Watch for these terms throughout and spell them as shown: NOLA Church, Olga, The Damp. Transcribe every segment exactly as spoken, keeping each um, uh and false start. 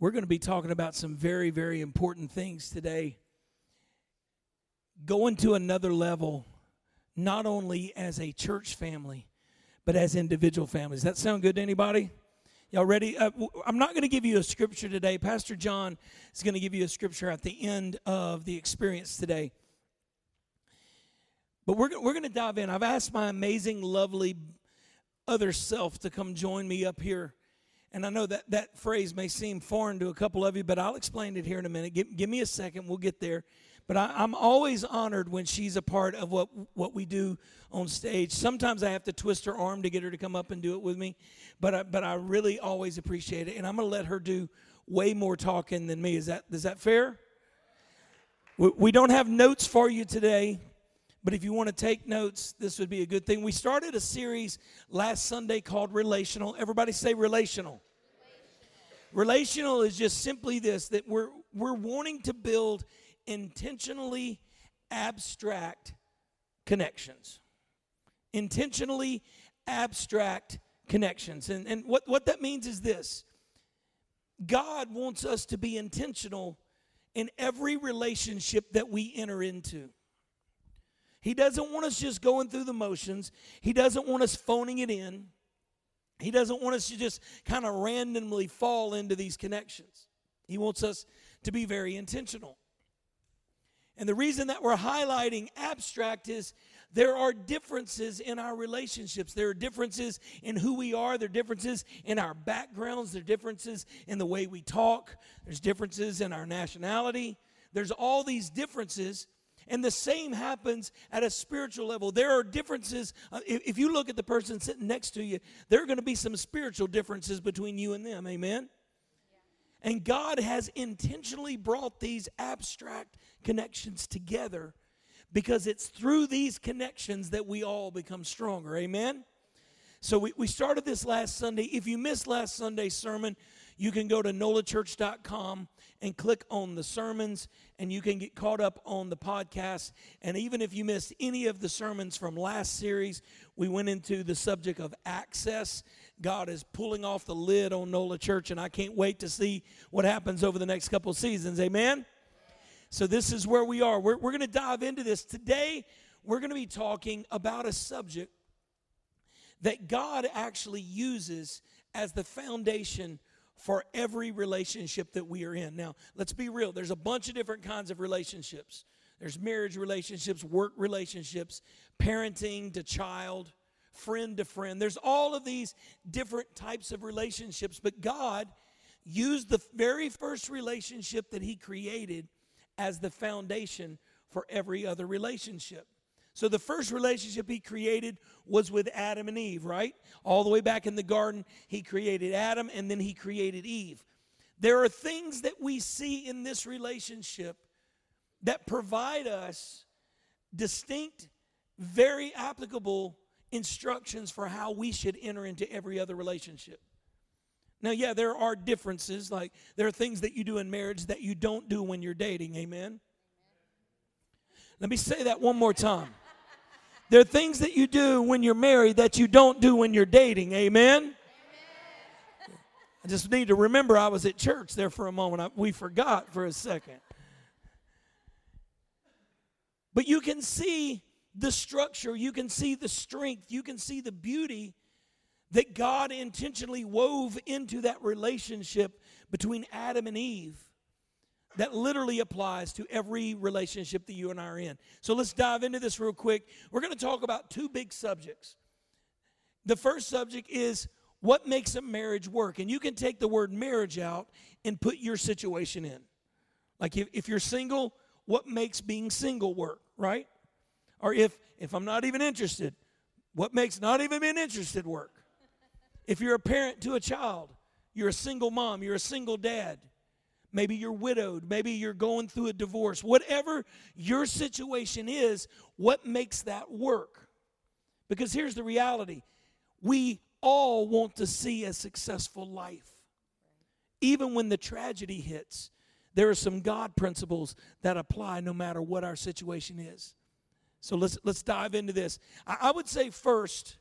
We're going to be talking about some very, very important things today. Going to another level, not only as a church family, but as individual families. Does that sound good to anybody? Y'all ready? Uh, I'm not going to give you a scripture today. Pastor John is going to give you a scripture at the end of the experience today. But we're, we're going to dive in. I've asked my amazing, lovely other self to come join me up here. And I know that that phrase may seem foreign to a couple of you, but I'll explain it here in a minute. Give, give me a second. We'll get there. But I, I'm always honored when she's a part of what, what we do on stage. Sometimes I have to twist her arm to get her to come up and do it with me. But I, but I really always appreciate it. And I'm going to let her do way more talking than me. Is that is that fair? We, we don't have notes for you today. But if you want to take notes, this would be a good thing. We started a series last Sunday called Relational. Everybody say relational. Relational, relational is just simply this, that we're, we're wanting to build intentionally abstract connections. Intentionally abstract connections. And, and what, what that means is this. God wants us to be intentional in every relationship that we enter into. He doesn't want us just going through the motions. He doesn't want us phoning it in. He doesn't want us to just kind of randomly fall into these connections. He wants us to be very intentional. And the reason that we're highlighting abstract is there are differences in our relationships. There are differences in who we are. There are differences in our backgrounds. There are differences in the way we talk. There's differences in our nationality. There's all these differences. And the same happens at a spiritual level. There are differences. If you look at the person sitting next to you, there are going to be some spiritual differences between you and them. Amen? Yeah. And God has intentionally brought these abstract connections together because it's through these connections that we all become stronger. Amen? So we, we started this last Sunday. If you missed last Sunday's sermon, you can go to nola church dot com and click on the sermons, and you can get caught up on the podcast. And even if you missed any of the sermons from last series, we went into the subject of access. God is pulling off the lid on NOLA Church, and I can't wait to see what happens over the next couple of seasons. Amen? So this is where we are. We're, we're going to dive into this. Today, we're going to be talking about a subject that God actually uses as the foundation for every relationship that we are in. Now, let's be real. There's a bunch of different kinds of relationships. There's marriage relationships, work relationships, parenting to child, friend to friend. There's all of these different types of relationships. But God used the very first relationship that He created as the foundation for every other relationship. So the first relationship He created was with Adam and Eve, right? All the way back in the garden, He created Adam and then He created Eve. There are things that we see in this relationship that provide us distinct, very applicable instructions for how we should enter into every other relationship. Now, yeah, there are differences. Like there are things that you do in marriage that you don't do when you're dating, amen? Let me say that one more time. There are things that you do when you're married that you don't do when you're dating. Amen? Amen. I just need to remember I was at church there for a moment. I, we forgot for a second. But you can see the structure. You can see the strength. You can see the beauty that God intentionally wove into that relationship between Adam and Eve. That literally applies to every relationship that you and I are in. So let's dive into this real quick. We're going to talk about two big subjects. The first subject is what makes a marriage work. And you can take the word marriage out and put your situation in. Like if, if you're single, what makes being single work, right? Or if, if I'm not even interested, what makes not even being interested work? If you're a parent to a child, you're a single mom, you're a single dad. Maybe you're widowed. Maybe you're going through a divorce. Whatever your situation is, what makes that work? Because here's the reality. We all want to see a successful life. Even when the tragedy hits, there are some God principles that apply no matter what our situation is. So let's let's dive into this. I, I would say first,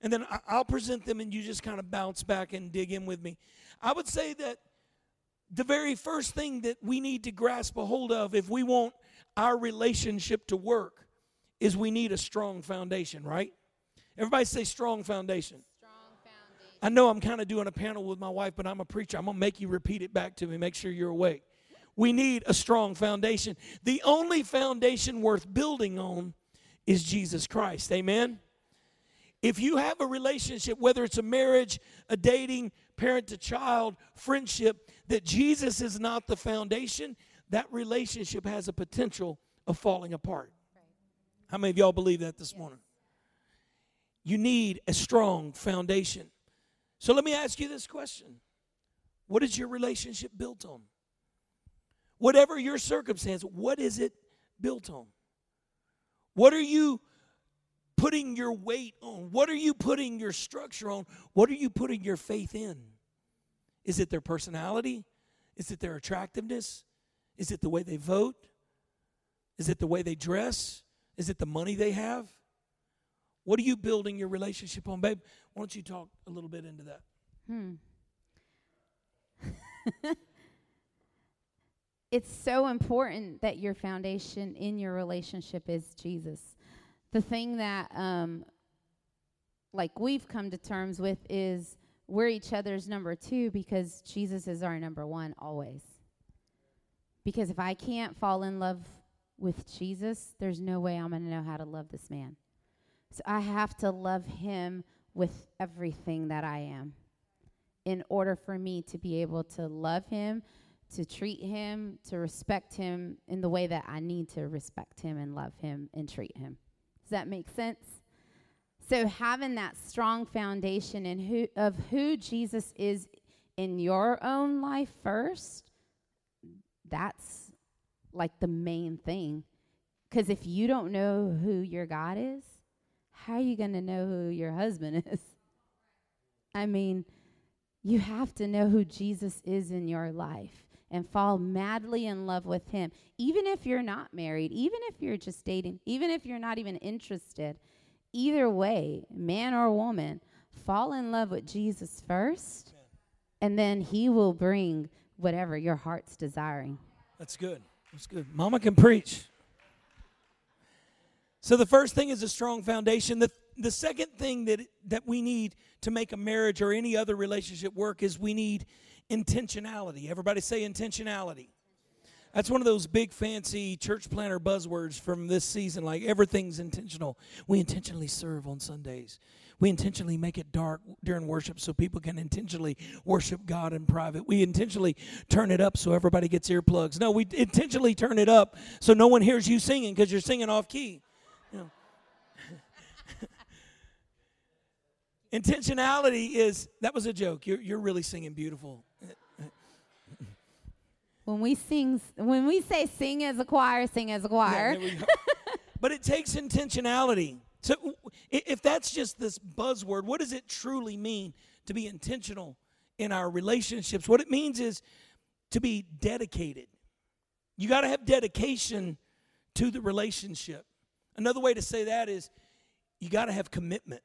and then I, I'll present them and you just kind of bounce back and dig in with me. I would say that the very first thing that we need to grasp a hold of if we want our relationship to work is we need a strong foundation, right? Everybody say strong foundation. Strong foundation. I know I'm kind of doing a panel with my wife, but I'm a preacher. I'm going to make you repeat it back to me. Make sure you're awake. We need a strong foundation. The only foundation worth building on is Jesus Christ. Amen? If you have a relationship, whether it's a marriage, a dating, parent to child, friendship, that Jesus is not the foundation, that relationship has a potential of falling apart. Right. How many of y'all believe that this yes. morning? You need a strong foundation. So let me ask you this question. What is your relationship built on? Whatever your circumstance, what is it built on? What are you putting your weight on? What are you putting your structure on? What are you putting your faith in? Is it their personality? Is it their attractiveness? Is it the way they vote? Is it the way they dress? Is it the money they have? What are you building your relationship on? Babe, why don't you talk a little bit into that? Hmm. It's so important that your foundation in your relationship is Jesus. The thing that, um, like, we've come to terms with is we're each other's number two because Jesus is our number one always. Because if I can't fall in love with Jesus, there's no way I'm going to know how to love this man. So I have to love him with everything that I am in order for me to be able to love him, to treat him, to respect him in the way that I need to respect him and love him and treat him. Does that make sense? So having that strong foundation in who of who Jesus is in your own life first, that's like the main thing. Because if you don't know who your God is, how are you going to know who your husband is? I mean, you have to know who Jesus is in your life and fall madly in love with him. Even if you're not married, even if you're just dating, even if you're not even interested, either way, man or woman, fall in love with Jesus first, and then he will bring whatever your heart's desiring. That's good. That's good. Mama can preach. So the first thing is a strong foundation. The, the second thing that, that we need to make a marriage or any other relationship work is we need intentionality. Everybody say intentionality. That's one of those big fancy church planner buzzwords from this season, like everything's intentional. We intentionally serve on Sundays. We intentionally make it dark during worship so people can intentionally worship God in private. We intentionally turn it up so everybody gets earplugs. No, we intentionally turn it up so no one hears you singing because you're singing off key. You know. Intentionality is, that was a joke. You're, you're really singing beautiful. When we sing, when we say sing as a choir, sing as a choir. Yeah, but it takes intentionality. So if that's just this buzzword, what does it truly mean to be intentional in our relationships? What it means is to be dedicated. You got to have dedication to the relationship. Another way to say that is you got to have commitment.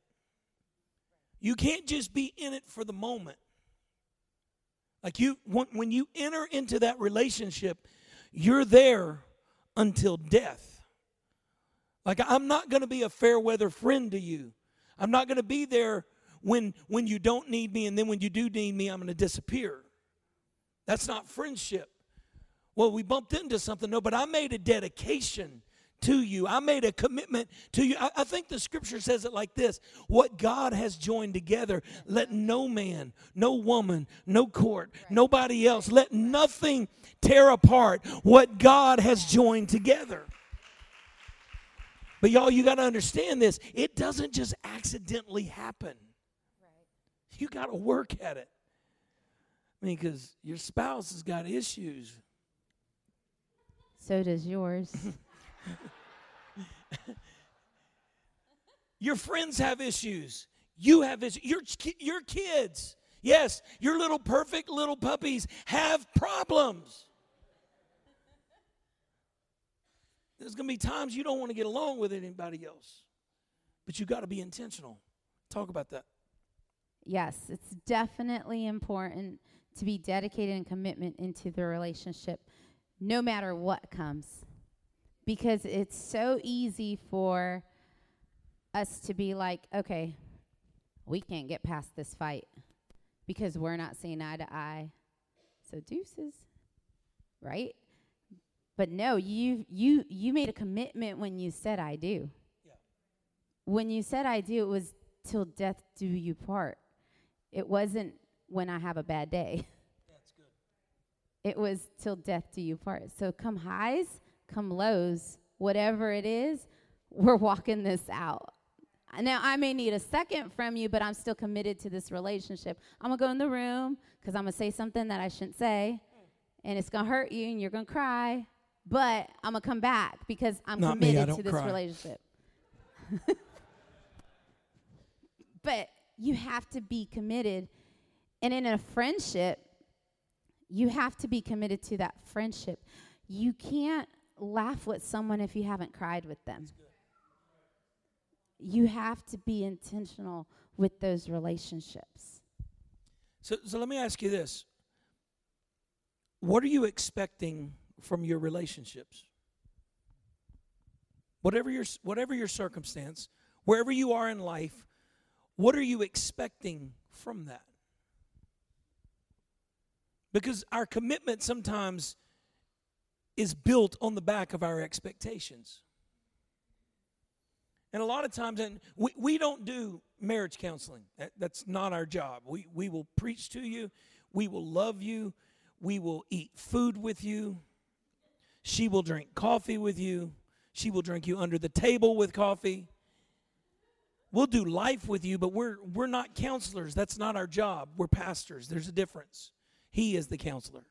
You can't just be in it for the moment. Like you, when you enter into that relationship, you're there until death. Like I'm not going to be a fair weather friend to you. I'm not going to be there when when you don't need me, and then when you do need me, I'm going to disappear. That's not friendship. Well, we bumped into something. No, but I made a dedication to you. I made a commitment to you. I, I think the scripture says it like this. What God has joined together, let no man, no woman, no court, right. nobody else, let nothing tear apart what God has joined together. But y'all, you got to understand this. It doesn't just accidentally happen. Right. You got to work at it. I mean, because your spouse has got issues. So does yours. Your friends have issues. You have issues. Your, your kids, yes, your little perfect little puppies have problems. There's going to be times you don't want to get along with anybody else, but you got to be intentional. Talk about that. Yes, it's definitely important to be dedicated and commitment into their relationship no matter what comes. Because it's so easy for us to be like, okay, we can't get past this fight because we're not seeing eye to eye. So deuces, right? But no, you you you made a commitment when you said I do. Yeah. When you said I do, it was till death do you part. It wasn't when I have a bad day. That's good. It was till death do you part. So come highs, come lows, whatever it is, we're walking this out. Now, I may need a second from you, but I'm still committed to this relationship. I'm going to go in the room because I'm going to say something that I shouldn't say, mm. and it's going to hurt you, and you're going to cry, but I'm going to come back because I'm Not committed me, to this cry. relationship. But you have to be committed. And in a friendship, you have to be committed to that friendship. You can't laugh with someone if you haven't cried with them. You have to be intentional with those relationships. So, so let me ask you this. What are you expecting from your relationships? Whatever your, whatever your circumstance, wherever you are in life, what are you expecting from that? Because our commitment sometimes is built on the back of our expectations. And a lot of times, and we, we don't do marriage counseling. That, that's not our job. We we will preach to you. We will love you. We will eat food with you. She will drink coffee with you. She will drink you under the table with coffee. We'll do life with you, but we're we're not counselors. That's not our job. We're pastors. There's a difference. He is the counselor.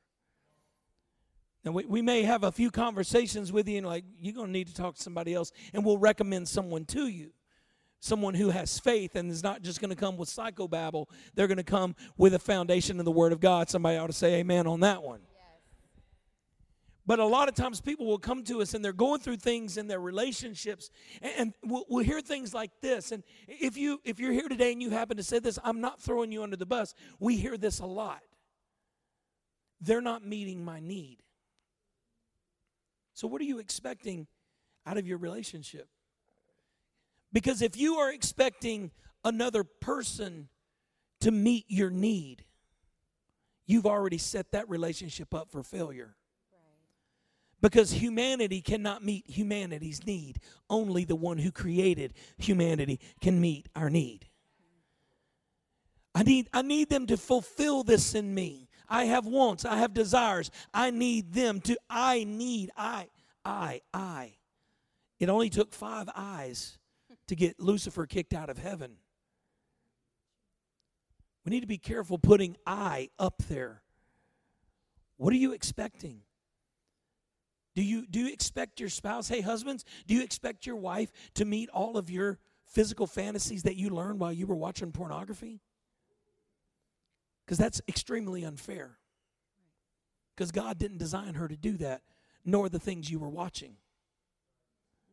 Now, we, we may have a few conversations with you and like, you're going to need to talk to somebody else, and we'll recommend someone to you, someone who has faith and is not just going to come with psychobabble. They're going to come with a foundation in the Word of God. Somebody ought to say amen on that one. Yes. But a lot of times people will come to us and they're going through things in their relationships, and, and we'll, we'll hear things like this. And if, you, if you're here today and you happen to say this, I'm not throwing you under the bus. We hear this a lot. They're not meeting my need. So what are you expecting out of your relationship? Because if you are expecting another person to meet your need, you've already set that relationship up for failure. Right. Because humanity cannot meet humanity's need. Only the one who created humanity can meet our need. I need, I need them to fulfill this in me. I have wants. I have desires. I need them to, I need, I, I, I. It only took five eyes to get Lucifer kicked out of heaven. We need to be careful putting I up there. What are you expecting? Do you, do you expect your spouse, hey husbands, do you expect your wife to meet all of your physical fantasies that you learned while you were watching pornography? Because that's extremely unfair. Because God didn't design her to do that, nor the things you were watching.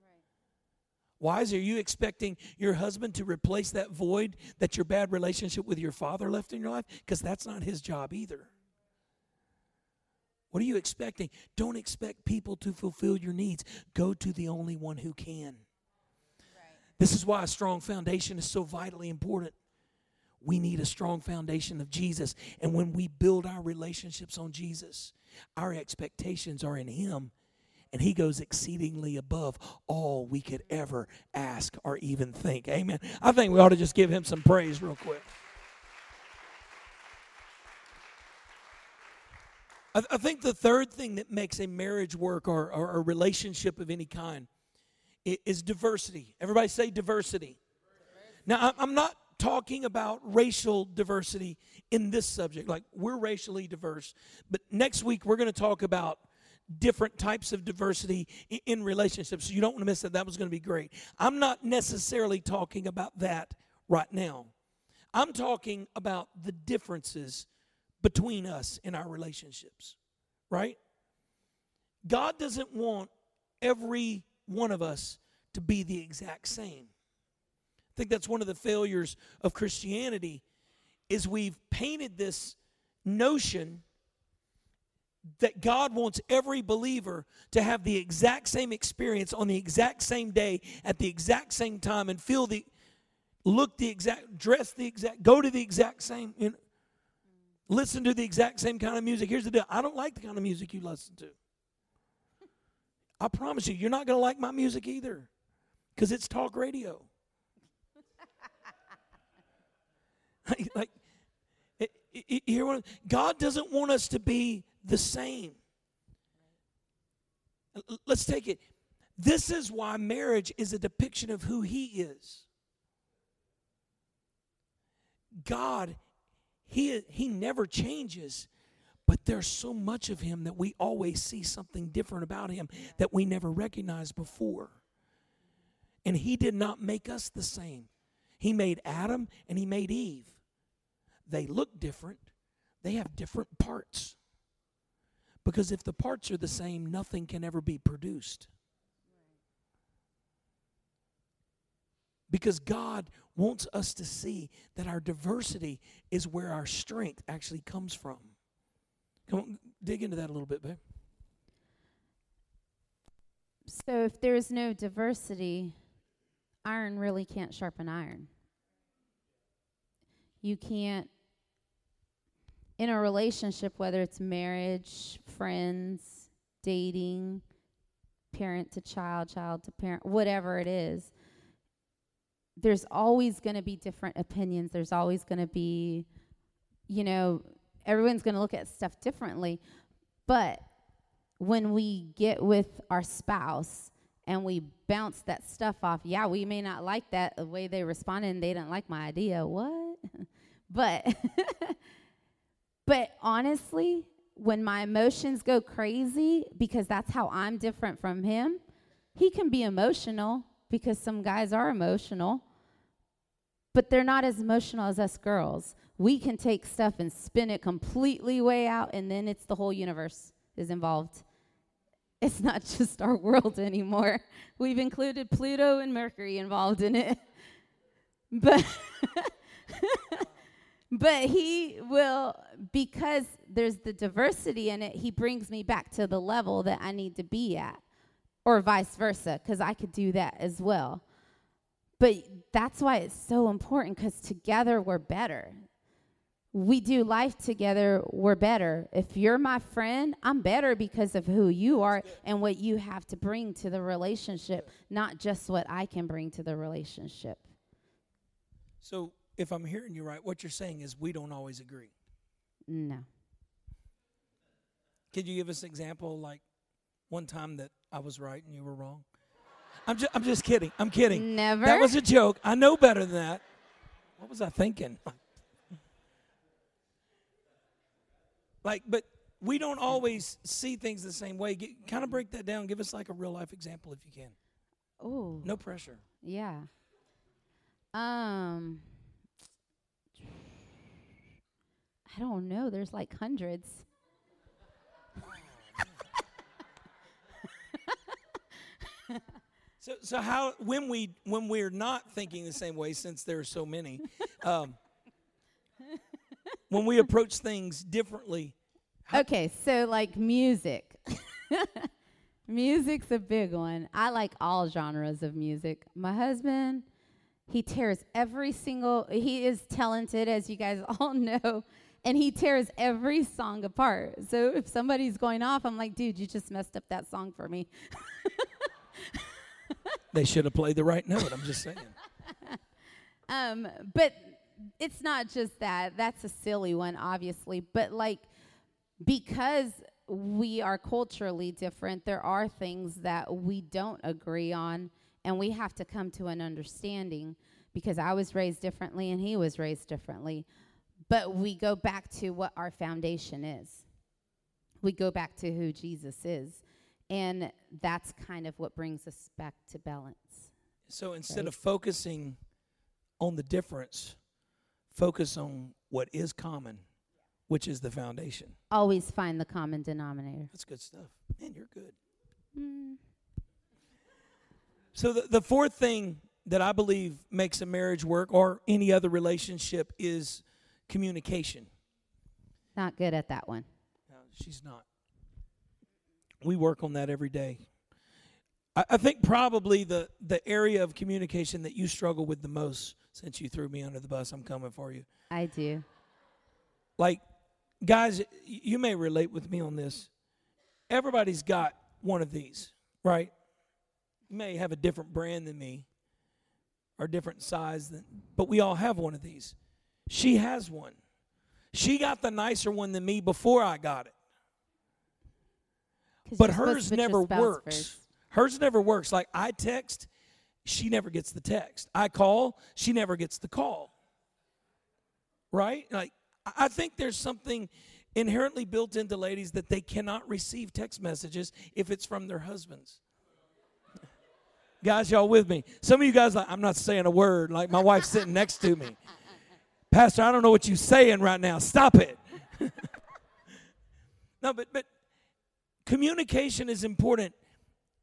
Right. Wives, are you expecting your husband to replace that void that your bad relationship with your father left in your life? Because that's not his job either. What are you expecting? Don't expect people to fulfill your needs. Go to the only one who can. Right. This is why a strong foundation is so vitally important. We need a strong foundation of Jesus. And when we build our relationships on Jesus, our expectations are in Him. And He goes exceedingly above all we could ever ask or even think. Amen. I think we ought to just give Him some praise real quick. I, th- I think the third thing that makes a marriage work or, or a relationship of any kind is diversity. Everybody say diversity. Now, I'm not talking about racial diversity in this subject, like we're racially diverse, but next week we're going to talk about different types of diversity in relationships, so you don't want to miss that. That was going to be great. I'm not necessarily talking about that right now. I'm talking about the differences between us in our relationships, right? God doesn't want every one of us to be the exact same. I think that's one of the failures of Christianity is we've painted this notion that God wants every believer to have the exact same experience on the exact same day at the exact same time and feel the, look the exact, dress the exact, go to the exact same, you know, listen to the exact same kind of music. Here's the deal. I don't like the kind of music you listen to. I promise you, you're not going to like my music either because it's talk radio. like, like it, it, you hear what I'm, God doesn't want us to be the same. Let's take it. This is why marriage is a depiction of who He is. God, He, he never changes, but there's so much of Him that we always see something different about Him that we never recognized before. And He did not make us the same. He made Adam and He made Eve. They look different. They have different parts. Because if the parts are the same, nothing can ever be produced. Because God wants us to see that our diversity is where our strength actually comes from. Come on, dig into that a little bit, babe. So if there is no diversity, iron really can't sharpen iron. You can't, in a relationship, whether it's marriage, friends, dating, parent to child, child to parent, whatever it is, there's always going to be different opinions. There's always going to be, you know, everyone's going to look at stuff differently. But when we get with our spouse and we bounce that stuff off, yeah, we may not like that, the way they responded and they didn't like my idea. What? But... But honestly, when my emotions go crazy because that's how I'm different from him, he can be emotional because some guys are emotional, but they're not as emotional as us girls. We can take stuff and spin it completely way out, and then it's the whole universe is involved. It's not just our world anymore. We've included Pluto and Mercury involved in it. But... But he will, because there's the diversity in it, he brings me back to the level that I need to be at, or vice versa, because I could do that as well. But that's why it's so important, because together we're better. We do life together, we're better. If you're my friend, I'm better because of who you are and what you have to bring to the relationship, not just what I can bring to the relationship. So... if I'm hearing you right, what you're saying is we don't always agree. No. Could you give us an example, like one time that I was right and you were wrong? I'm just, I'm just kidding. I'm kidding. Never. That was a joke. I know better than that. What was I thinking? Like, but we don't always see things the same way. Get, kind of break that down. Give us like a real life example if you can. Oh. No pressure. Yeah. Um... I don't know. There's like hundreds. so, so how when we when we're not thinking the same way, since there are so many, um, when we approach things differently. Okay, so like music. Music's a big one. I like all genres of music. My husband, he tears every single. He is talented, as you guys all know. And he tears every song apart. So if somebody's going off, I'm like, dude, you just messed up that song for me. They should have played the right note, I'm just saying. um, but it's not just that. That's a silly one, obviously. But, like, because we are culturally different, there are things that we don't agree on, and we have to come to an understanding because I was raised differently and he was raised differently. But we go back to what our foundation is. We go back to who Jesus is. And that's kind of what brings us back to balance. So instead right? of focusing on the difference, focus on what is common, which is the foundation. Always find the common denominator. That's good stuff. Man, you're good. Mm. So the, the fourth thing that I believe makes a marriage work or any other relationship is communication. Not good at that one. No, she's not. We work on that every day. I, I think probably the, the area of communication that you struggle with the most, since you threw me under the bus, I'm coming for you. I do. Like, guys, you may relate with me on this. Everybody's got one of these, right? You may have a different brand than me or different size, than, but we all have one of these. She has one. She got the nicer one than me before I got it. But hers never works. First. Hers never works. Like, I text, she never gets the text. I call, she never gets the call. Right? Like, I think there's something inherently built into ladies that they cannot receive text messages if it's from their husbands. Guys, y'all with me? Some of you guys, like, I'm not saying a word. Like, my wife's sitting next to me. Pastor, I don't know what you're saying right now. Stop it. No, but but communication is important.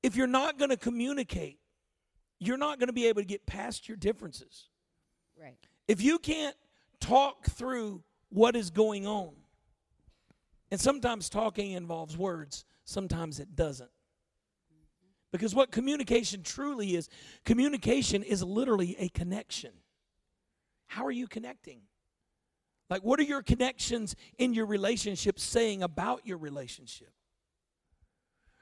If you're not going to communicate, you're not going to be able to get past your differences. Right. If you can't talk through what is going on, and sometimes talking involves words, sometimes it doesn't. Because what communication truly is, communication is literally a connection. How are you connecting? Like, what are your connections in your relationship saying about your relationship?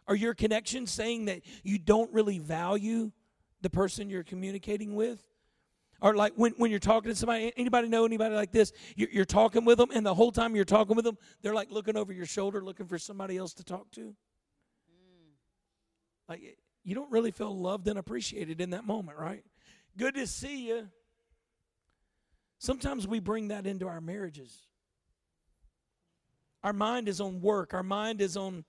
Are your connections saying that you don't really value the person you're communicating with? Or like when, when you're talking to somebody, anybody know anybody like this? You're, you're talking with them, and the whole time you're talking with them, they're like looking over your shoulder looking for somebody else to talk to. Like, you don't really feel loved and appreciated in that moment, right? Good to see you. Sometimes we bring that into our marriages. Our mind is on work. Our mind is on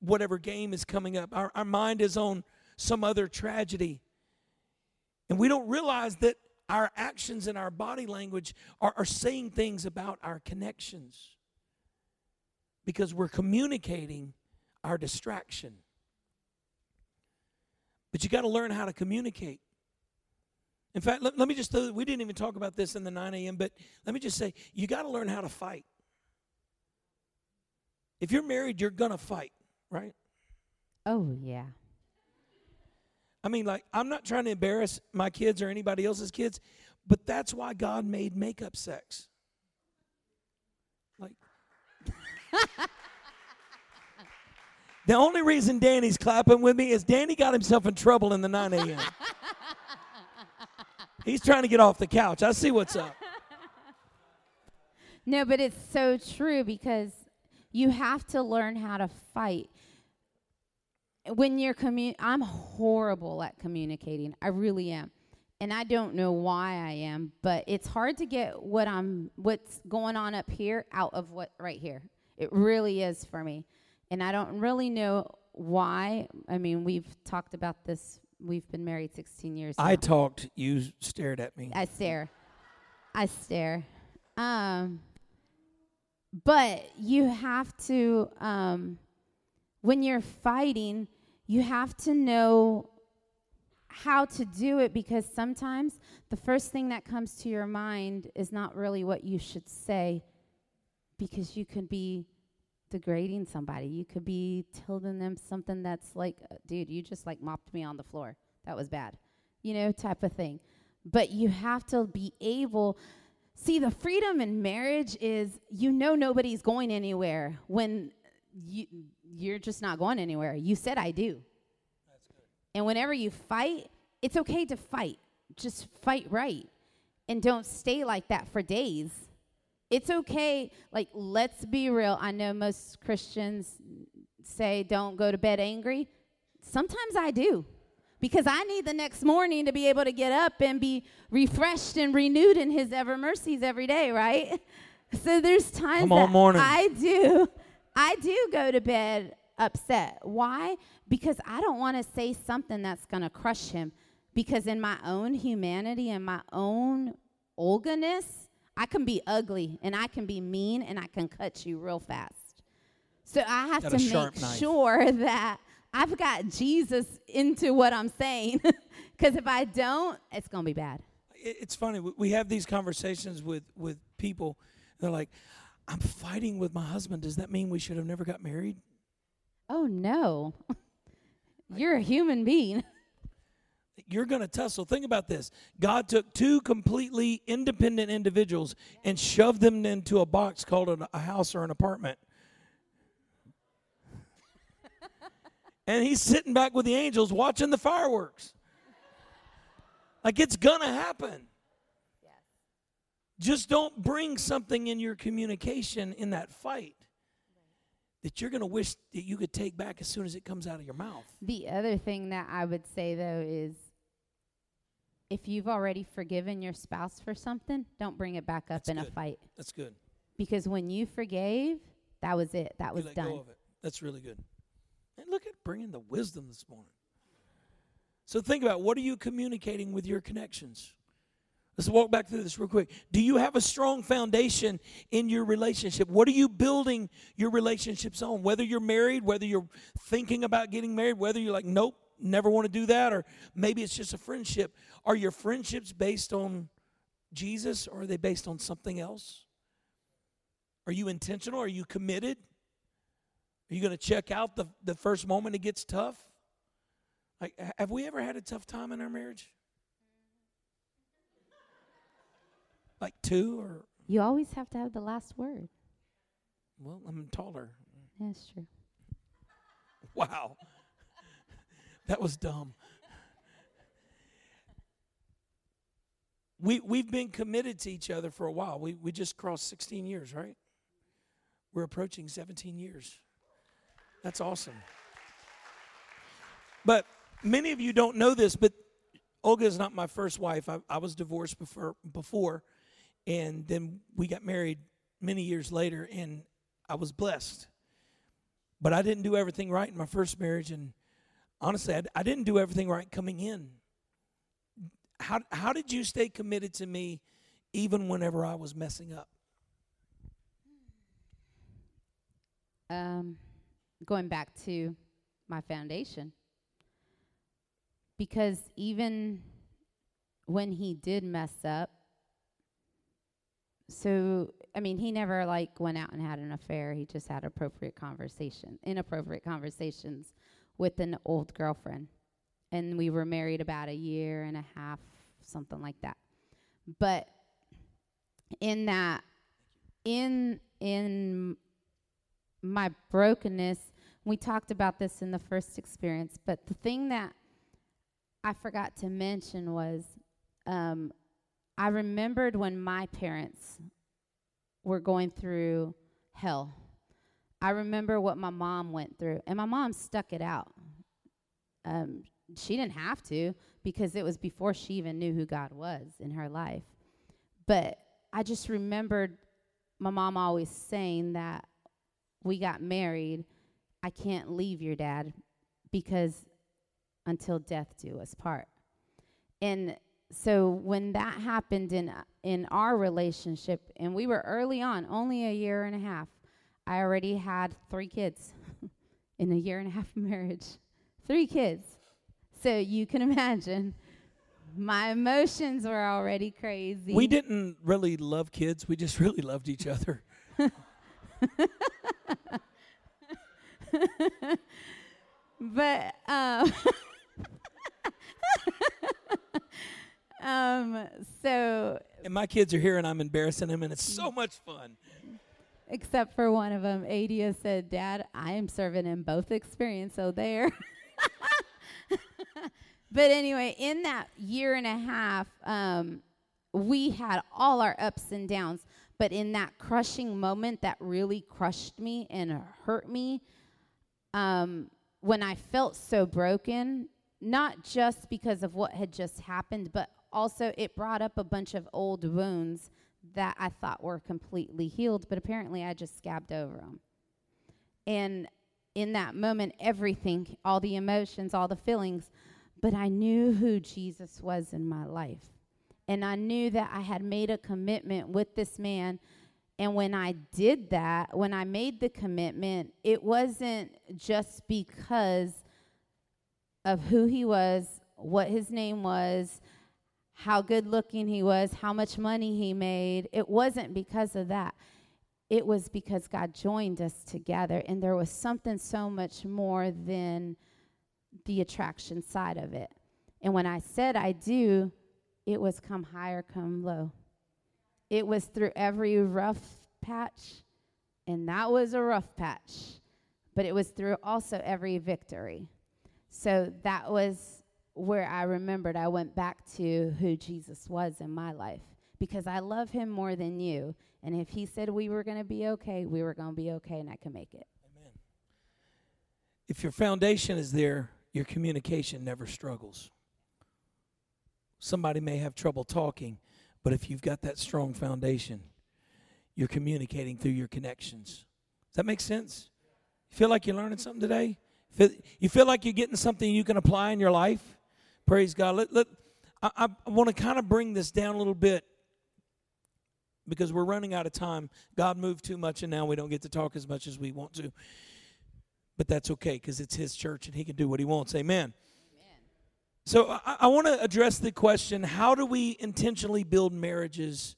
whatever game is coming up. Our, our mind is on some other tragedy. And we don't realize that our actions and our body language are, are saying things about our connections. Because we're communicating our distraction. But you got to learn how to communicate. In fact, let, let me just, we didn't even talk about this in the nine a.m., but let me just say, you got to learn how to fight. If you're married, you're going to fight, right? Oh, yeah. I mean, like, I'm not trying to embarrass my kids or anybody else's kids, but that's why God made makeup sex. Like, the only reason Danny's clapping with me is Danny got himself in trouble in the nine a.m. He's trying to get off the couch. I see what's up. No, but it's so true because you have to learn how to fight. When you're commu- I'm horrible at communicating. I really am. And I don't know why I am, but it's hard to get what I'm what's going on up here out of what right here. It really is for me. And I don't really know why. I mean, we've talked about this. We've been married sixteen years now. I talked. You stared at me. I stare. I stare. Um, but you have to, um, when you're fighting, you have to know how to do it because sometimes the first thing that comes to your mind is not really what you should say because you could be degrading somebody. You could be telling them something that's like, dude, you just like mopped me on the floor. That was bad, you know, type of thing. But you have to be able, see, the freedom in marriage is, you know, nobody's going anywhere when you, you're just not going anywhere. You said, I do. That's good. And whenever you fight, it's okay to fight. Just fight right. And don't stay like that for days. It's okay, like, let's be real. I know most Christians say don't go to bed angry. Sometimes I do because I need the next morning to be able to get up and be refreshed and renewed in his ever mercies every day, right? So there's times Come on, that morning. I do, I do go to bed upset. Why? Because I don't want to say something that's going to crush him because in my own humanity and my own Olga-ness, I can be ugly, and I can be mean, and I can cut you real fast. So I have got to make knife. sure that I've got Jesus into what I'm saying, because if I don't, it's going to be bad. It's funny. We have these conversations with, with people. They're like, I'm fighting with my husband. Does that mean we should have never got married? Oh, no. You're a human being. You're going to tussle. Think about this. God took two completely independent individuals and shoved them into a box called a house or an apartment. And he's sitting back with the angels watching the fireworks. Like, it's going to happen. Yeah. Just don't bring something in your communication in that fight that you're going to wish that you could take back as soon as it comes out of your mouth. The other thing that I would say, though, is if you've already forgiven your spouse for something, don't bring it back up That's in good. a fight. That's good. Because when you forgave, that was it. That you was let done. Go of it. That's really good. And look at bringing the wisdom this morning. So think about, what are you communicating with your connections? Let's walk back through this real quick. Do you have a strong foundation in your relationship? What are you building your relationships on? Whether you're married, whether you're thinking about getting married, whether you're like, nope, never want to do that, or maybe it's just a friendship. Are your friendships based on Jesus, or are they based on something else? Are you intentional? Are you committed? Are you going to check out the, the first moment it gets tough? Like, have we ever had a tough time in our marriage? Like two or? You always have to have the last word. Well, I'm taller. That's true. Wow. That was dumb. We, we've been committed to each other for a while. We, we just crossed sixteen years, right? We're approaching seventeen years. That's awesome. But many of you don't know this, but Olga is not my first wife. I, I was divorced before, before, and then we got married many years later, and I was blessed. But I didn't do everything right in my first marriage, and honestly, I, I didn't do everything right coming in. How how did you stay committed to me even whenever I was messing up? Um, going back to my foundation. Because even when he did mess up, so, I mean, he never, like, went out and had an affair. He just had appropriate conversation, inappropriate conversations with an old girlfriend. And we were married about a year and a half, something like that. But in that, in in my brokenness, we talked about this in the first experience, but the thing that I forgot to mention was um, I remembered when my parents were going through hell. I remember what my mom went through, and my mom stuck it out. Um, she didn't have to, because it was before she even knew who God was in her life. But I just remembered my mom always saying that we got married, I can't leave your dad because until death do us part. And so when that happened in in our relationship, and we were early on, only a year and a half, I already had three kids in a year and a half of marriage. Three kids. So you can imagine my emotions were already crazy. We didn't really love kids. We just really loved each other. But um, um, so. And my kids are here, and I'm embarrassing them, and it's so much fun. Except for one of them, Adia said, "Dad, I am serving in both experience, so there." But anyway, in that year and a half, um, we had all our ups and downs. But in that crushing moment that really crushed me and hurt me, um. when I felt so broken, not just because of what had just happened, but also it brought up a bunch of old wounds that I thought were completely healed, but apparently I just scabbed over them. And in that moment, everything, all the emotions, all the feelings, but I knew who Jesus was in my life. And I knew that I had made a commitment with this man. And when I did that, when I made the commitment, it wasn't just because of who he was, what his name was, how good looking he was, how much money he made. It wasn't because of that. it was because God joined us together, and there was something so much more than the attraction side of it. And when I said I do, it was come higher, come low. It was through every rough patch, and that was a rough patch, but it was through also every victory. So that was where I remembered I went back to who Jesus was in my life, because I love him more than you. And if he said we were going to be okay, we were going to be okay, and I can make it. Amen. If your foundation is there, your communication never struggles. Somebody may have trouble talking, but if you've got that strong foundation, you're communicating through your connections. Does that make sense? You feel like you're learning something today? You feel like you're getting something you can apply in your life? Praise God. Let, let, I, I want to kind of bring this down a little bit, because we're running out of time. God moved too much, and now we don't get to talk as much as we want to. But that's okay, because it's his church, and he can do what he wants. Amen. Amen. So I, I want to address the question, how do we intentionally build marriages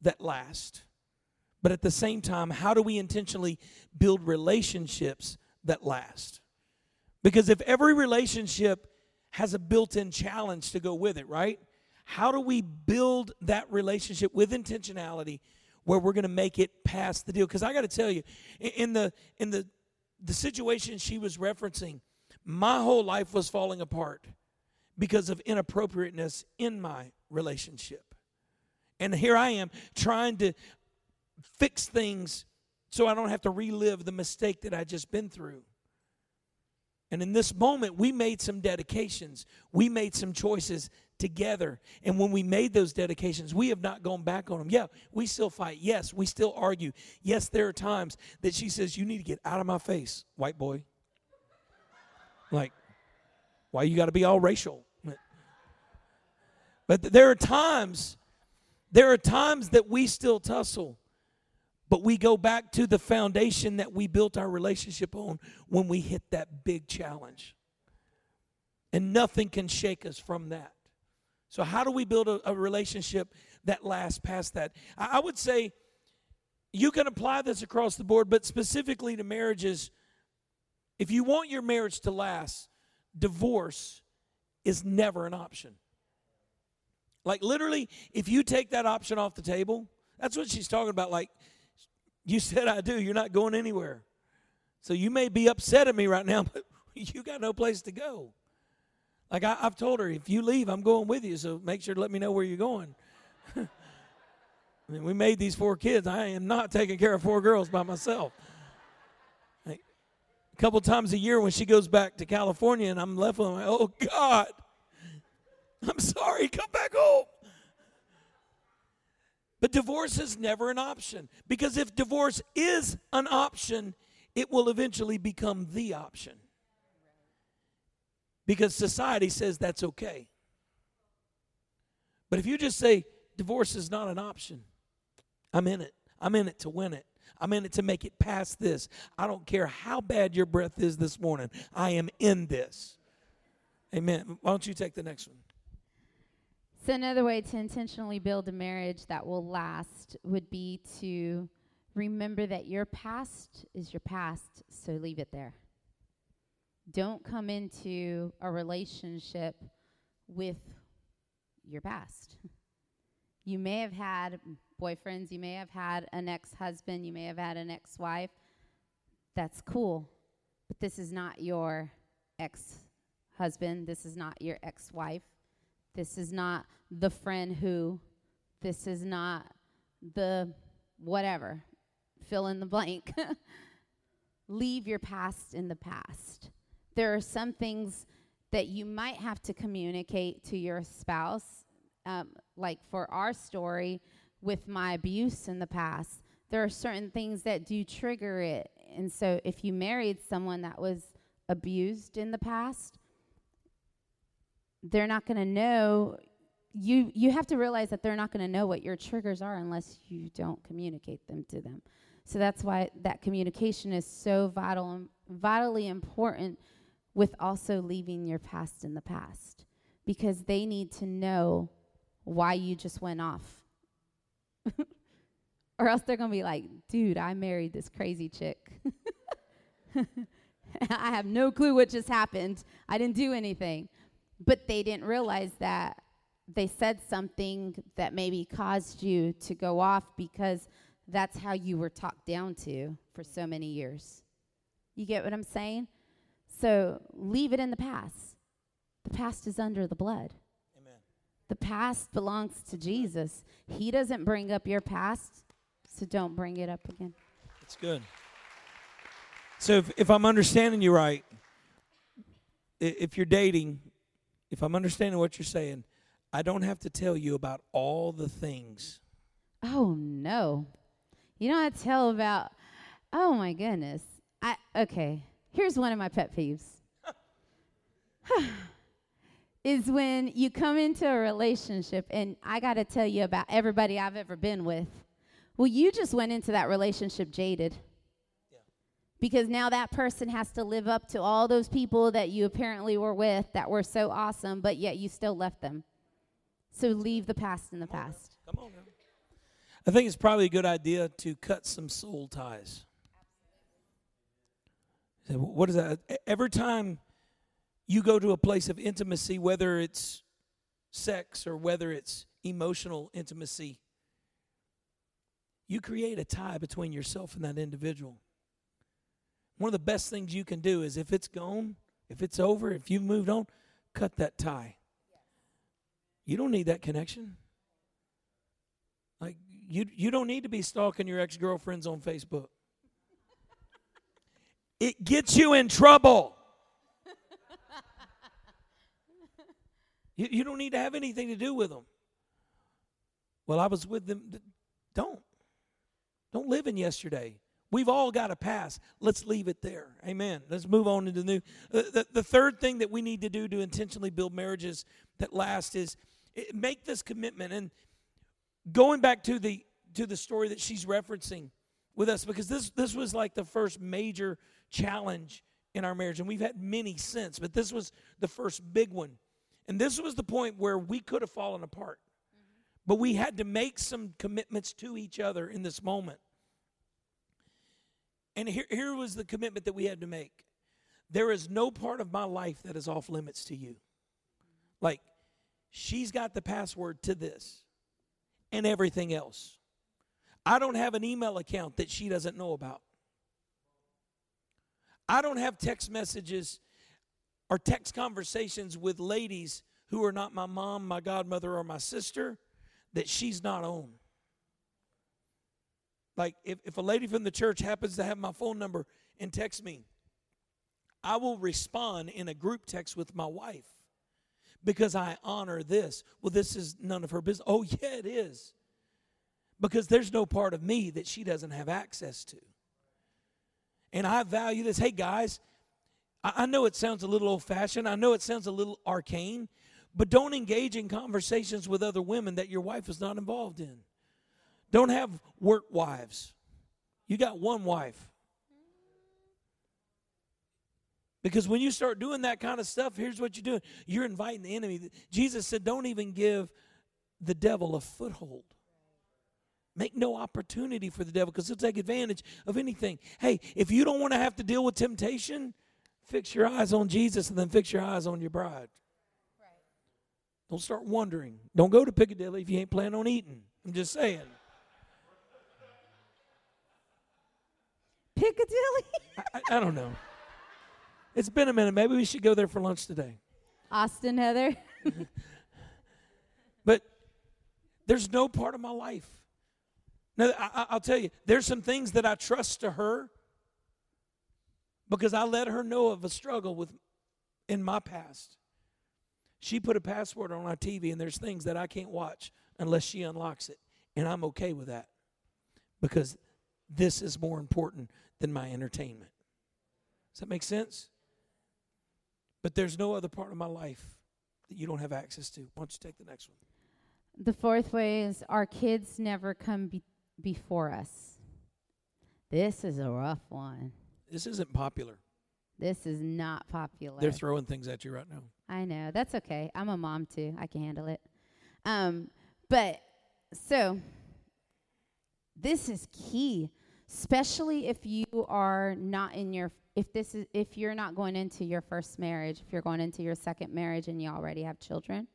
that last? But at the same time, how do we intentionally build relationships that last? Because if every relationship has a built-in challenge to go with it, right? How do we build that relationship with intentionality where we're going to make it past the deal? Because I got to tell you, in the in the the situation she was referencing, my whole life was falling apart because of inappropriateness in my relationship. And here I am trying to fix things so I don't have to relive the mistake that I just been through. And in this moment, we made some dedications. We made some choices together. And when we made those dedications, we have not gone back on them. Yeah, we still fight. Yes, we still argue. Yes, there are times that she says, you need to get out of my face, white boy. Like, why you got to be all racial? But there are times, there are times that we still tussle. But we go back to the foundation that we built our relationship on when we hit that big challenge. And nothing can shake us from that. So how do we build a, a relationship that lasts past that? I, I would say you can apply this across the board, but specifically to marriages, if you want your marriage to last, divorce is never an option. Like literally, if you take that option off the table, that's what she's talking about, like, you said I do. You're not going anywhere. So you may be upset at me right now, but you got no place to go. Like I, I've told her, if you leave, I'm going with you, so make sure to let me know where you're going. I mean, we made these four kids. I am not taking care of four girls by myself. Like, a couple times a year when she goes back to California and I'm left with them, like, oh, God, I'm sorry. Come back home. But divorce is never an option, because if divorce is an option, it will eventually become the option, because society says that's okay. But if you just say divorce is not an option, I'm in it. I'm in it to win it. I'm in it to make it past this. I don't care how bad your breath is this morning. I am in this. Amen. Why don't you take the next one? So another way to intentionally build a marriage that will last would be to remember that your past is your past, so leave it there. Don't come into a relationship with your past. You may have had boyfriends, you may have had an ex-husband, you may have had an ex-wife. That's cool, but this is not your ex-husband. This is not your ex-wife. This is not the friend who, this is not the whatever, fill in the blank. Leave your past in the past. There are some things that you might have to communicate to your spouse, um, like for our story with my abuse in the past. There are certain things that do trigger it. And so if you married someone that was abused in the past, they're not going to know, you you have to realize that they're not going to know what your triggers are unless you don't communicate them to them. So that's why that communication is so vital and vitally important, with also leaving your past in the past, because they need to know why you just went off Or else they're going to be like, dude, I married this crazy chick. I have no clue what just happened. I didn't do anything. But they didn't realize that they said something that maybe caused you to go off because that's how you were talked down to for so many years. You get what I'm saying? So leave it in the past. The past is under the blood. Amen. The past belongs to Jesus. He doesn't bring up your past, so don't bring it up again. That's good. So if, if I'm understanding you right, if you're dating, if I'm understanding what you're saying, I don't have to tell you about all the things. Oh, no. You don't have to tell about, oh, my goodness. I okay, here's one of my pet peeves. Is when you come into a relationship and I got to tell you about everybody I've ever been with. Well, you just went into that relationship jaded. Yeah. Because now that person has to live up to all those people that you apparently were with that were so awesome, but yet you still left them. So leave the past in the come past. On, come on. Now. I think it's probably a good idea to cut some soul ties. What is that? Every time you go to a place of intimacy, whether it's sex or whether it's emotional intimacy, you create a tie between yourself and that individual. One of the best things you can do is if it's gone, if it's over, if you've moved on, cut that tie. You don't need that connection. Like you, you don't need to be stalking your ex-girlfriends on Facebook. It gets you in trouble. you, you don't need to have anything to do with them. Well, I was with them. Don't. Don't live in yesterday. We've all got a past. Let's leave it there. Amen. Let's move on to the new. The, the, the third thing that we need to do to intentionally build marriages that last is make this commitment. And going back to the to the story that she's referencing with us, because this this was like the first major challenge in our marriage, and we've had many since, but this was the first big one, and this was the point where we could have fallen apart, mm-hmm. but we had to make some commitments to each other in this moment. And here, here was the commitment that we had to make: there is no part of my life that is off limits to you. Like, she's got the password to this and everything else. I don't have an email account that she doesn't know about. I don't have text messages or text conversations with ladies who are not my mom, my godmother, or my sister that she's not on. Like, if, if a lady from the church happens to have my phone number and texts me, I will respond in a group text with my wife because I honor this. Well, this is none of her business. Oh, yeah, it is. Because there's no part of me that she doesn't have access to. And I value this. Hey, guys, I know it sounds a little old-fashioned. I know it sounds a little arcane. But don't engage in conversations with other women that your wife is not involved in. Don't have work wives. You got one wife. Because when you start doing that kind of stuff, here's what you're doing. You're inviting the enemy. Jesus said, don't even give the devil a foothold. Make no opportunity for the devil because he'll take advantage of anything. Hey, if you don't want to have to deal with temptation, fix your eyes on Jesus and then fix your eyes on your bride. Right. Don't start wondering. Don't go to Piccadilly if you ain't planning on eating. I'm just saying. Piccadilly? I, I don't know. It's been a minute. Maybe we should go there for lunch today. Austin, Heather. But there's no part of my life. Now, I, I'll tell you, there's some things that I trust to her because I let her know of a struggle with in my past. She put a password on our T V, and there's things that I can't watch unless she unlocks it, and I'm okay with that because this is more important than my entertainment. Does that make sense? But there's no other part of my life that you don't have access to. Why don't you take the next one? The fourth way is our kids never come between. Before us. This is a rough one. This isn't popular. This is not popular. They're throwing things at you right now. I know. That's okay. I'm a mom too. I can handle it. Um, but so This is key, especially if you are not in your, if this is, if you're not going into your first marriage, if you're going into your second marriage and you already have children.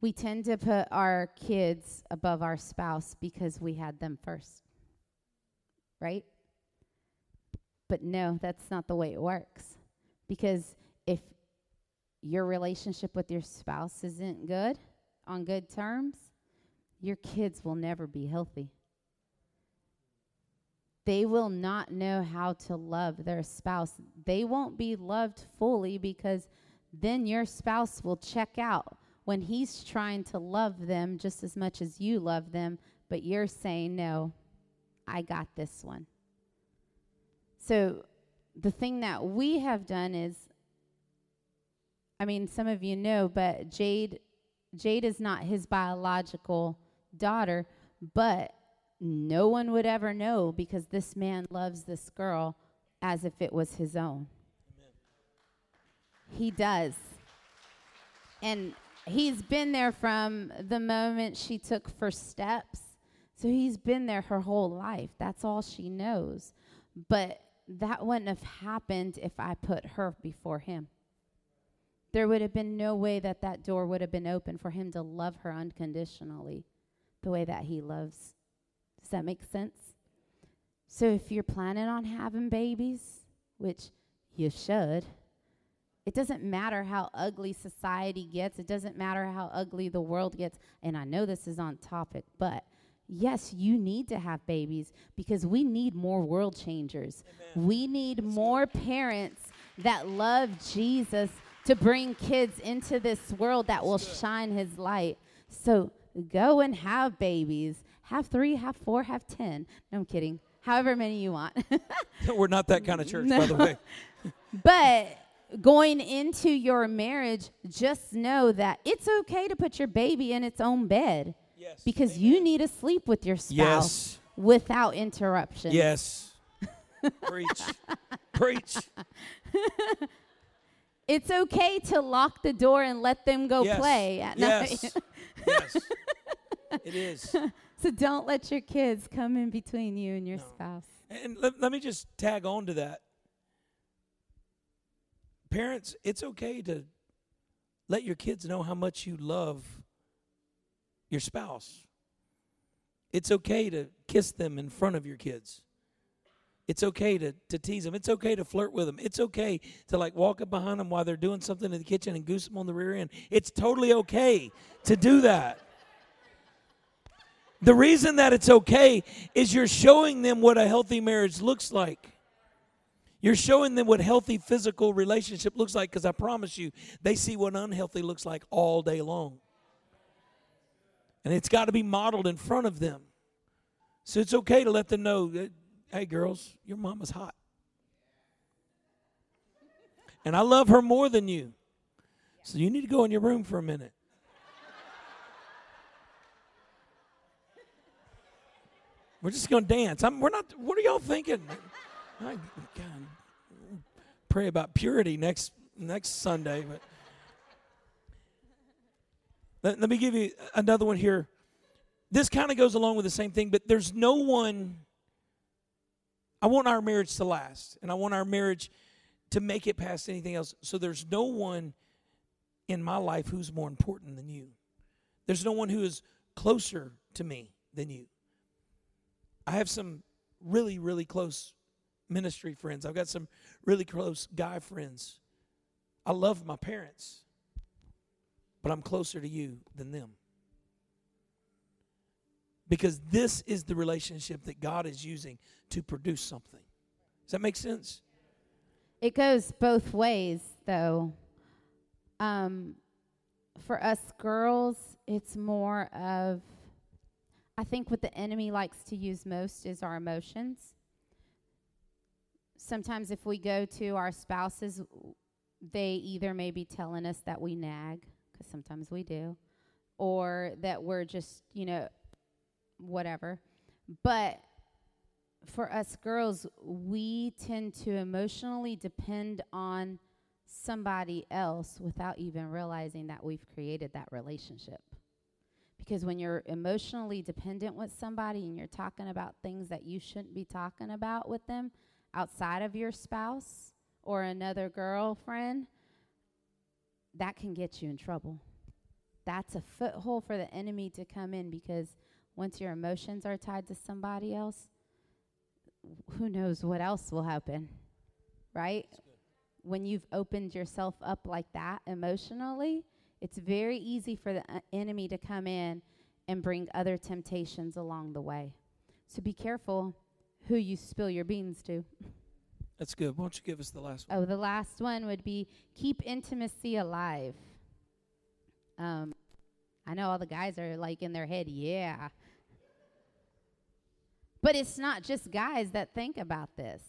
We tend to put our kids above our spouse because we had them first, right? But no, that's not the way it works. Because if your relationship with your spouse isn't good, on good terms, your kids will never be healthy. They will not know how to love their spouse. They won't be loved fully because then your spouse will check out when he's trying to love them just as much as you love them, but you're saying, no, I got this one. So the thing that we have done is, I mean, some of you know, but Jade, Jade is not his biological daughter, but no one would ever know because this man loves this girl as if it was his own. Amen. He does. And he's been there from the moment she took first steps. So he's been there her whole life. That's all she knows. But that wouldn't have happened if I put her before him. There would have been no way that that door would have been open for him to love her unconditionally the way that he loves. Does that make sense? So if you're planning on having babies, which you should, it doesn't matter how ugly society gets. It doesn't matter how ugly the world gets. And I know this is on topic, but yes, you need to have babies because we need more world changers. Amen. We need more parents that love Jesus to bring kids into this world that will shine his light. So go and have babies. Have three, have four, have ten. No, I'm kidding. However many you want. We're not that kind of church, no. By the way. But going into your marriage, just know that it's okay to put your baby in its own bed. Yes. Because Amen. You need to sleep with your spouse yes. without interruption. Yes. Preach. Preach. It's okay to lock the door and let them go yes. play at yes. night. Yes. It is. So don't let your kids come in between you and your no. spouse. And let, let me just tag on to that. Parents, it's okay to let your kids know how much you love your spouse. It's okay to kiss them in front of your kids. It's okay to, to tease them. It's okay to flirt with them. It's okay to, like, walk up behind them while they're doing something in the kitchen and goose them on the rear end. It's totally okay to do that. The reason that it's okay is you're showing them what a healthy marriage looks like. You're showing them what healthy physical relationship looks like because I promise you, they see what unhealthy looks like all day long. And it's got to be modeled in front of them. So it's okay to let them know that, hey, girls, your mama's hot. And I love her more than you. So you need to go in your room for a minute. We're just going to dance. I'm, we're not. What are y'all thinking? I, God, pray about purity next next Sunday. But let, let me give you another one here. This kind of goes along with the same thing, but there's no one. I want our marriage to last, and I want our marriage to make it past anything else. So there's no one in my life who's more important than you. There's no one who is closer to me than you. I have some really, really close ministry friends. I've got some really close guy friends. I love my parents, but I'm closer to you than them. Because this is the relationship that God is using to produce something. Does that make sense? It goes both ways, though. Um, for us girls, it's more of, I think what the enemy likes to use most is our emotions. Sometimes if we go to our spouses, they either may be telling us that we nag, because sometimes we do, or that we're just, you know, whatever. But for us girls, we tend to emotionally depend on somebody else without even realizing that we've created that relationship. Because when you're emotionally dependent with somebody and you're talking about things that you shouldn't be talking about with them outside of your spouse or another girlfriend, that can get you in trouble. That's a foothold for the enemy to come in, because once your emotions are tied to somebody else, who knows what else will happen, right? When you've opened yourself up like that emotionally, it's very easy for the uh, enemy to come in and bring other temptations along the way. So be careful who you spill your beans to. That's good. Why don't you give us the last one? Oh, the last one would be keep intimacy alive. Um, I know all the guys are like in their head, yeah. But it's not just guys that think about this.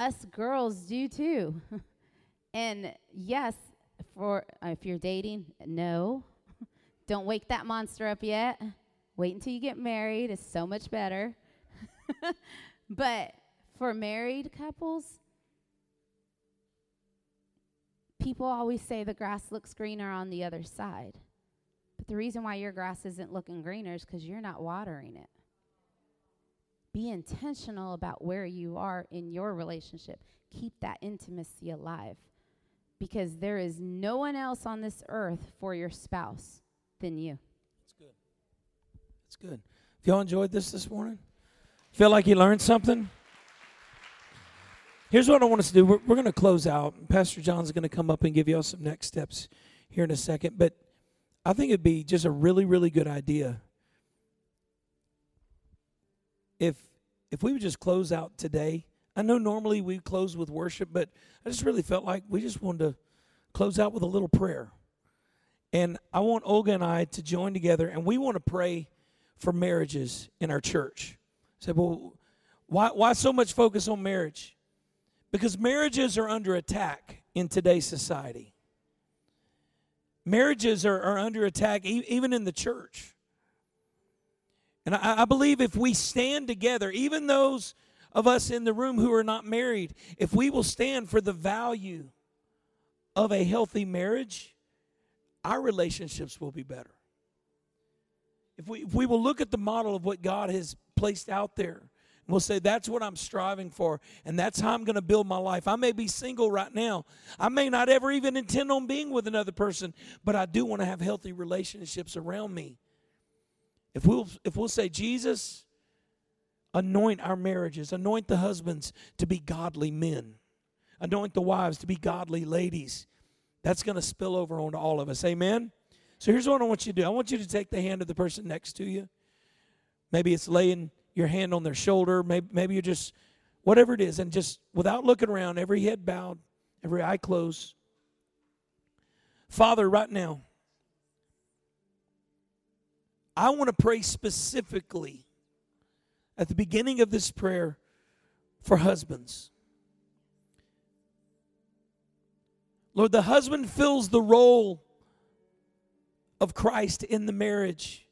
Us girls do too. And yes, for uh, if you're dating, no. Don't wake that monster up yet. Wait until you get married. It's so much better. But for married couples, people always say the grass looks greener on the other side. But the reason why your grass isn't looking greener is because you're not watering it. Be intentional about where you are in your relationship. Keep that intimacy alive, because there is no one else on this earth for your spouse than you. That's good. That's good. If y'all enjoyed this this morning, feel like you learned something, here's what I want us to do. We're, we're going to close out. Pastor John's going to come up and give y'all some next steps here in a second. But I think it'd be just a really, really good idea If if we would just close out today. I know normally we close with worship, but I just really felt like we just wanted to close out with a little prayer. And I want Olga and I to join together, and we want to pray for marriages in our church. I said, well, why, why so much focus on marriage? Because marriages are under attack in today's society. Marriages are, are under attack e- even in the church. And I, I believe if we stand together, even those of us in the room who are not married, if we will stand for the value of a healthy marriage, our relationships will be better. If we, if we will look at the model of what God has placed out there, and we'll say, that's what I'm striving for, and that's how I'm going to build my life. I may be single right now. I may not ever even intend on being with another person, but I do want to have healthy relationships around me. If we'll, if we'll say, Jesus, anoint our marriages, anoint the husbands to be godly men, anoint the wives to be godly ladies, that's going to spill over onto all of us. Amen? So here's what I want you to do. I want you to take the hand of the person next to you. Maybe it's laying your hand on their shoulder. Maybe, maybe you're just, whatever it is, and just without looking around, every head bowed, every eye closed. Father, right now, I want to pray specifically at the beginning of this prayer for husbands. Lord, the husband fills the role of Christ in the marriage.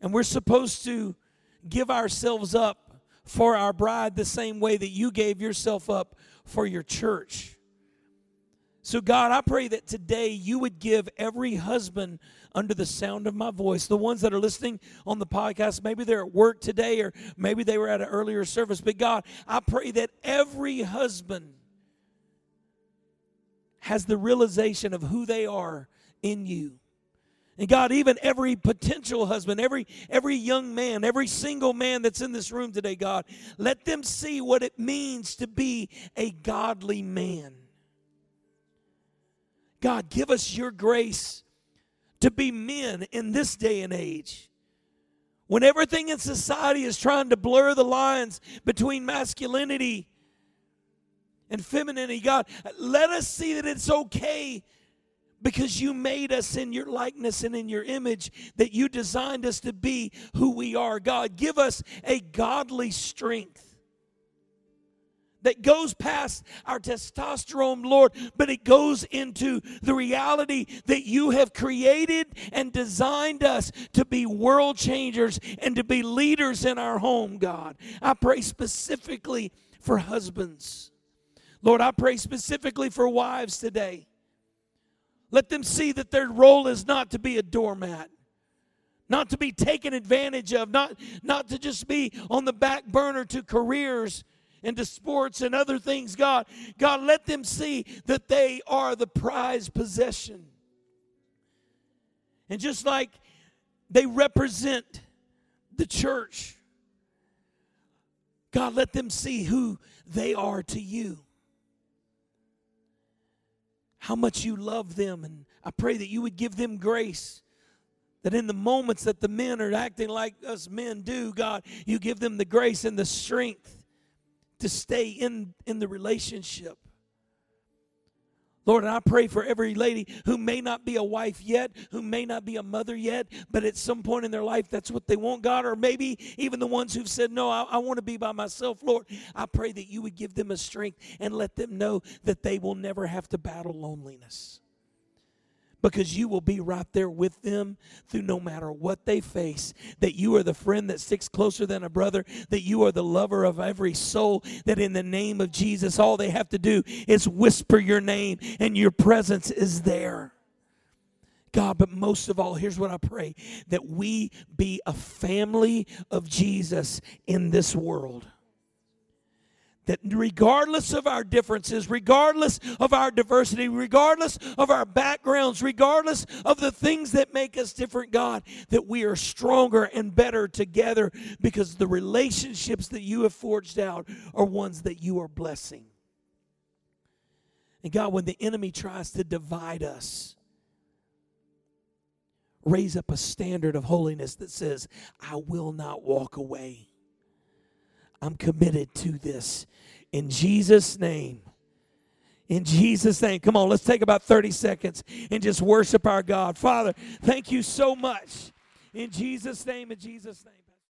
And we're supposed to give ourselves up for our bride the same way that you gave yourself up for your church. So, God, I pray that today you would give every husband under the sound of my voice, the ones that are listening on the podcast, maybe they're at work today or maybe they were at an earlier service, but God, I pray that every husband has the realization of who they are in you. And God, even every potential husband, every every young man, every single man that's in this room today, God, let them see what it means to be a godly man. God, give us your grace to be men in this day and age. When everything in society is trying to blur the lines between masculinity and femininity, God, let us see that it's okay, because you made us in your likeness and in your image, that you designed us to be who we are. God, give us a godly strength that goes past our testosterone, Lord, but it goes into the reality that you have created and designed us to be world changers and to be leaders in our home, God. I pray specifically for husbands. Lord, I pray specifically for wives today. Let them see that their role is not to be a doormat, not to be taken advantage of, not, not to just be on the back burner to careers and to sports and other things, God. God, let them see that they are the prized possession. And just like they represent the church, God, let them see who they are to you. How much you love them. And I pray that you would give them grace. That in the moments that the men are acting like us men do, God, you give them the grace and the strength to stay in, in the relationship. Lord, and I pray for every lady who may not be a wife yet, who may not be a mother yet, but at some point in their life, that's what they want, God. Or maybe even the ones who've said, no, I, I want to be by myself, Lord. I pray that you would give them a strength and let them know that they will never have to battle loneliness. Because you will be right there with them through no matter what they face. That you are the friend that sticks closer than a brother. That you are the lover of every soul. That in the name of Jesus, all they have to do is whisper your name and your presence is there. God, but most of all, here's what I pray. That we be a family of Jesus in this world. That regardless of our differences, regardless of our diversity, regardless of our backgrounds, regardless of the things that make us different, God, that we are stronger and better together because the relationships that you have forged out are ones that you are blessing. And God, when the enemy tries to divide us, raise up a standard of holiness that says, I will not walk away. I'm committed to this. In Jesus' name. In Jesus' name. Come on, let's take about thirty seconds and just worship our God. Father, thank you so much. In Jesus' name, in Jesus' name.